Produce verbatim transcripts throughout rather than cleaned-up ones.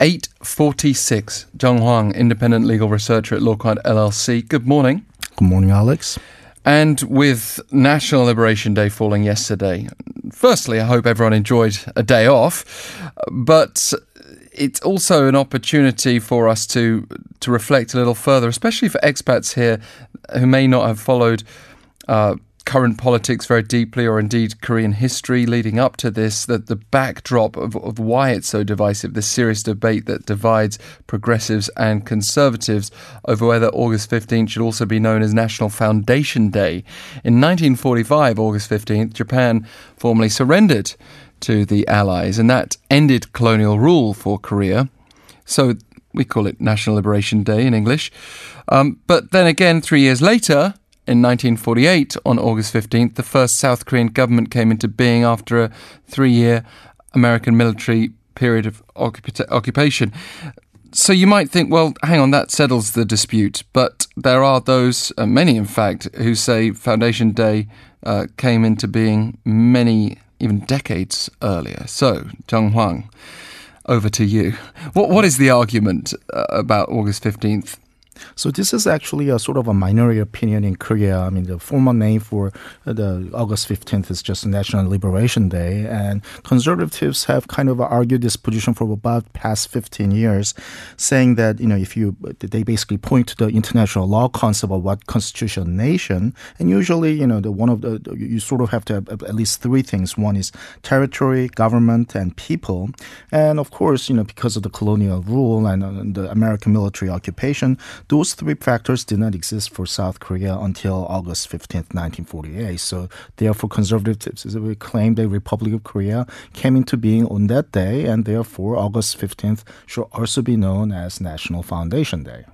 eight forty-six, Zhang Huang, independent legal researcher at LawCon L L C. Good morning. Good morning, Alex. And with National Liberation Day falling yesterday, firstly, I hope everyone enjoyed a day off, but it's also an opportunity for us to to reflect a little further, especially for expats here who may not have followed uh, current politics very deeply or indeed Korean history leading up to this, that the backdrop of, of why it's so divisive, the serious debate that divides progressives and conservatives over whether August fifteenth should also be known as National Foundation Day. In nineteen forty-five, August fifteenth, Japan formally surrendered to the Allies, and that ended colonial rule for Korea. So we call it National Liberation Day in English. Um, but then again, three years later, in nineteen forty-eight, on August fifteenth, the first South Korean government came into being after a three-year American military period of occup- occupation. So you might think, well, hang on, that settles the dispute. But there are those, uh, many in fact, who say Foundation Day uh, came into being many even decades earlier. So, Zhang Huang, over to you. What What is the argument uh, about August fifteenth? So this is actually a sort of a minority opinion in Korea. I mean, the formal name for the August fifteenth is just National Liberation Day, and conservatives have kind of argued this position for about past fifteen years, saying that, you know, if you, they basically point to the international law concept of what constitutional nation, and usually, you know, the one of the, you sort of have to have at least three things. One is territory, government, and people. And of course, you know, because of the colonial rule and, and the American military occupation, those three factors did not exist for South Korea until August fifteenth, nineteen forty-eight. So therefore, conservatives claim the Republic of Korea came into being on that day, and therefore August fifteenth should also be known as National Foundation Day.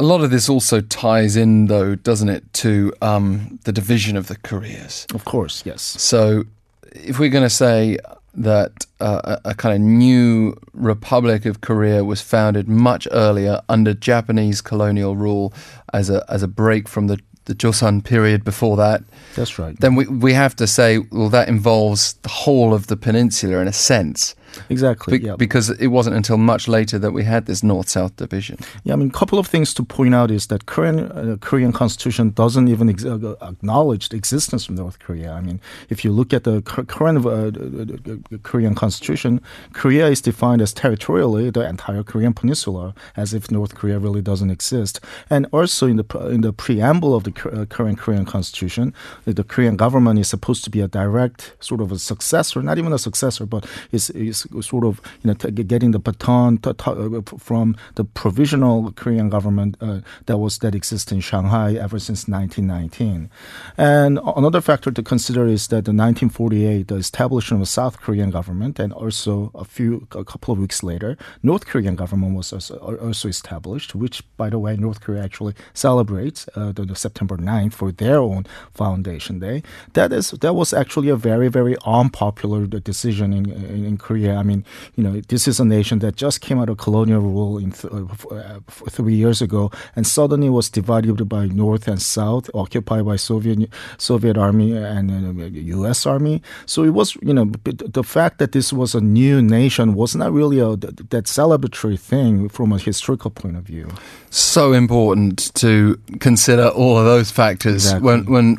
A lot of this also ties in, though, doesn't it, to um, the division of the Koreas? Of course, yes. So if we're going to say that uh, a kind of new Republic of Korea was founded much earlier under Japanese colonial rule as a as a break from the, the Joseon period before that. That's right. Then we, we have to say, well, that involves the whole of the peninsula in a sense. Exactly. Be- yeah. Because it wasn't until much later that we had this north-south division. Yeah, I mean, a couple of things to point out is that Korean uh, Korean Constitution doesn't even ex- acknowledge the existence of North Korea. I mean, if you look at the current uh, Korean Constitution, Korea is defined as territorially the entire Korean Peninsula, as if North Korea really doesn't exist. And also in the in the preamble of the uh, current Korean Constitution, the Korean government is supposed to be a direct sort of a successor, not even a successor, but it's, it's sort of, you know, t- getting the baton t- t- from the provisional Korean government uh, that was that existed in Shanghai ever since nineteen nineteen. And another factor to consider is that the nineteen forty-eight, the establishment of a South Korean government, and also a few a couple of weeks later, North Korean government was also, also established, which, by the way, North Korea actually celebrates uh, the, the September ninth for their own Foundation Day. That is that was actually a very, very unpopular decision in in, in Korea. I mean, you know, this is a nation that just came out of colonial rule in th- uh, three years ago, and suddenly was divided by North and South, occupied by Soviet Soviet Army and uh, U S Army. So it was, you know, the fact that this was a new nation was not really a, that celebratory thing from a historical point of view. So important to consider all of those factors. Exactly. when when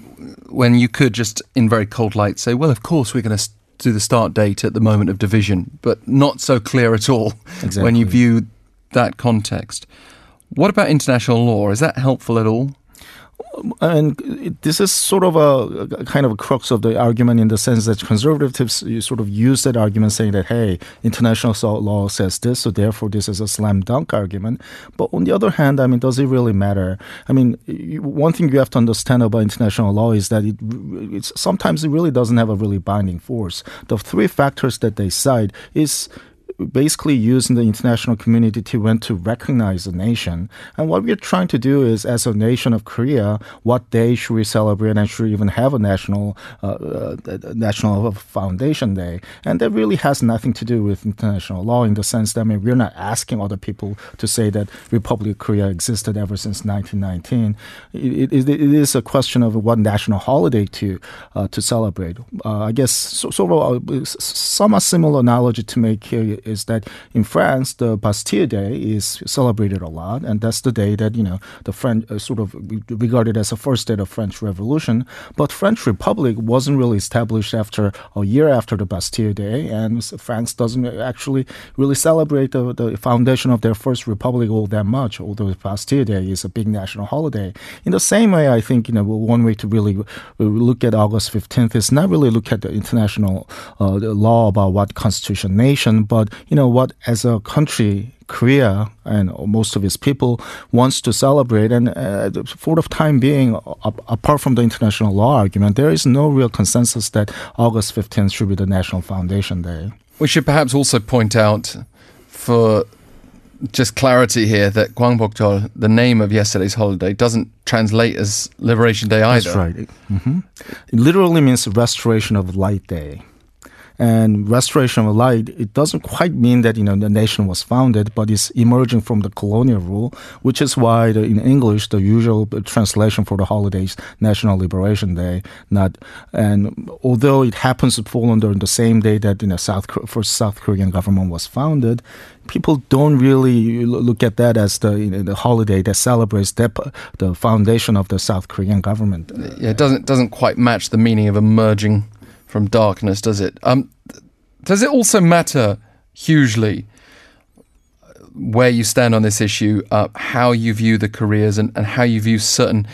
when you could just, in very cold light, say, well, of course we're going to St- to the start date at the moment of division, but not so clear at all. Exactly. When you view that context. What about international law? Is that helpful at all? And this is sort of a, a kind of a crux of the argument, in the sense that conservatives sort of use that argument, saying that, hey, international law says this, so therefore this is a slam dunk argument. But on the other hand, I mean, does it really matter? I mean, one thing you have to understand about international law is that it it's, sometimes it really doesn't have a really binding force. The three factors that they cite is basically using the international community to want to recognize a nation. And what we're trying to do is, as a nation of Korea, what day should we celebrate, and should we even have a national uh, uh, national foundation day? And that really has nothing to do with international law, in the sense that, I mean, we're not asking other people to say that Republic of Korea existed ever since nineteen nineteen. It, it, it is a question of what national holiday to uh, to celebrate. Uh, I guess so, so, uh, some similar analogy to make here is that in France, the Bastille Day is celebrated a lot, and that's the day that, you know, the French uh, sort of regarded as the first day of French Revolution. But French Republic wasn't really established after a year after the Bastille Day, and France doesn't actually really celebrate the, the foundation of their first republic all that much, although Bastille Day is a big national holiday. In the same way, I think, you know, one way to really look at August fifteenth is not really look at the international uh, the law about what constitutes a nation, but, you know, what as a country Korea and most of its people wants to celebrate. And uh, for the time being, up, apart from the international law argument, there is no real consensus that August fifteenth should be the National Foundation Day. We should perhaps also point out, for just clarity here, that Gwangbokjeol, the name of yesterday's holiday, doesn't translate as Liberation Day either. That's right. Mm-hmm. It literally means Restoration of Light Day. And restoration of light, it doesn't quite mean that, you know, the nation was founded, but it's emerging from the colonial rule, which is why the, in English, the usual translation for the holidays, National Liberation Day. Not, and although it happens to fall under the same day that, you know, South first South Korean government was founded, people don't really look at that as the, you know, the holiday that celebrates the, the foundation of the South Korean government. Yeah, it doesn't doesn't quite match the meaning of emerging from darkness, does it? Um, does it also matter hugely where you stand on this issue, uh, how you view the careers and, and how you view certain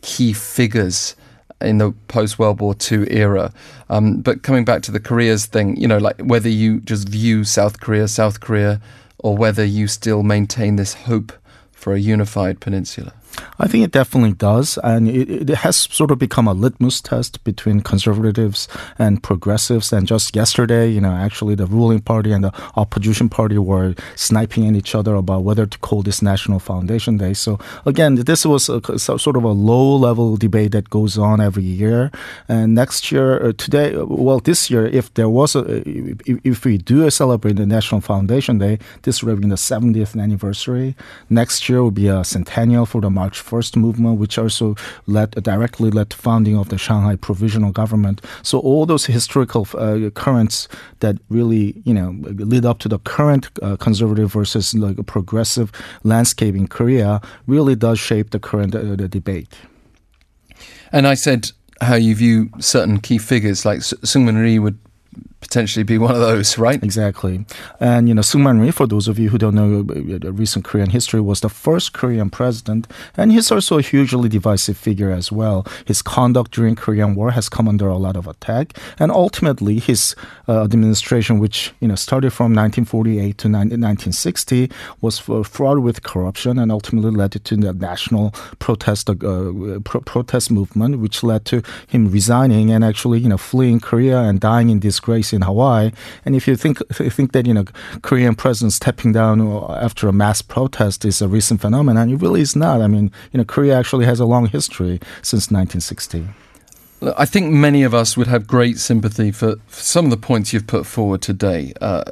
key figures in the post-World War Two era? Um, but coming back to the careers thing, you know, like whether you just view South Korea, South Korea, or whether you still maintain this hope for a unified peninsula? I think it definitely does, and it, it has sort of become a litmus test between conservatives and progressives. And just yesterday, you know, actually the ruling party and the opposition party were sniping at each other about whether to call this National Foundation Day. So again, this was a, sort of a low-level debate that goes on every year. And next year, today, well, this year, if there was a, if we do celebrate the National Foundation Day, this would have been the seventieth anniversary. Next year will be a centennial for the March first movement, which also led directly led to founding of the Shanghai Provisional Government. So all those historical uh, currents that really, you know, lead up to the current uh, conservative versus like a progressive landscape in Korea really does shape the current uh, the debate. And I said how you view certain key figures, like Syngman Rhee would potentially be one of those, right? Exactly. And, you know, Syngman Rhee, for those of you who don't know the recent Korean history, was the first Korean president, and he's also a hugely divisive figure as well. His conduct during Korean War has come under a lot of attack, and ultimately his uh, administration, which, you know, started from nineteen forty-eight to nineteen sixty, was fraught with corruption and ultimately led to the national protest uh, pro- protest movement, which led to him resigning and actually, you know, fleeing Korea and dying in disgrace in Hawaii. And if you think think that, you know, Korean presidents stepping down after a mass protest is a recent phenomenon, it really is not. I mean, you know, Korea actually has a long history since nineteen sixty. Look, I think many of us would have great sympathy for, for some of the points you've put forward today, uh,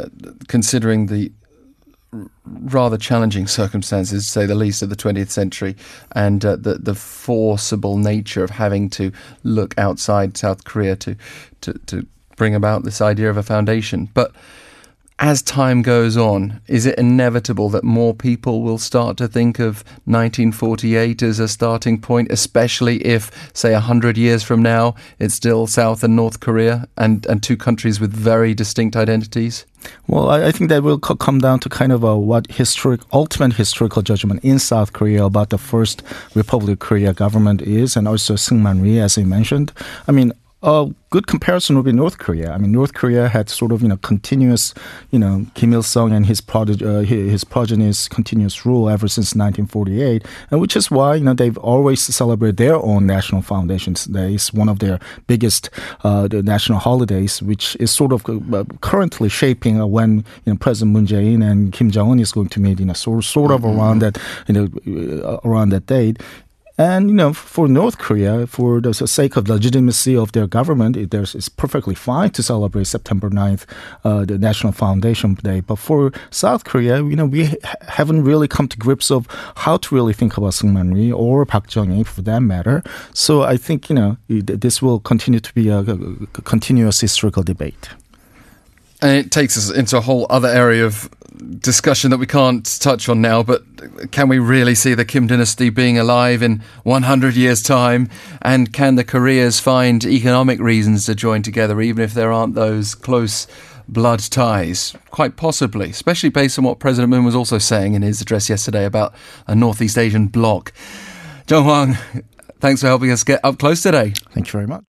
considering the rather challenging circumstances, to say the least, of the twentieth century, and uh, the the forcible nature of having to look outside South Korea to to to bring about this idea of a foundation. But as time goes on, is it inevitable that more people will start to think of nineteen forty-eight as a starting point, especially if, say, one hundred years from now, it's still South and North Korea and, and two countries with very distinct identities? Well, I think that will co- come down to kind of a what historic, ultimate historical judgment in South Korea about the first Republic of Korea government is, and also Syngman Rhee, as you mentioned. I mean, Uh, good comparison would be North Korea. I mean, North Korea had sort of, you know, continuous, you know, Kim Il-sung and his prod- uh, his progeny's continuous rule ever since nineteen forty-eight, and which is why, you know, they've always celebrated their own National Foundation Day. It's one of their biggest uh, the national holidays, which is sort of currently shaping when, you know, President Moon Jae-in and Kim Jong-un is going to meet, you know, sort sort of mm-hmm. around that, you know, around that date. And, you know, for North Korea, for the sake of legitimacy of their government, it, it's perfectly fine to celebrate September ninth, uh, the National Foundation Day. But for South Korea, you know, we ha- haven't really come to grips of how to really think about Syngman Rhee or Park Chung-hee, for that matter. So I think, you know, this will continue to be a, a continuous historical debate. And it takes us into a whole other area of discussion that we can't touch on now, but can we really see the Kim dynasty being alive in one hundred years' time? And can the Koreas find economic reasons to join together, even if there aren't those close blood ties? Quite possibly, especially based on what President Moon was also saying in his address yesterday about a Northeast Asian bloc. Zhang Huang, thanks for helping us get up close today. Thank you very much.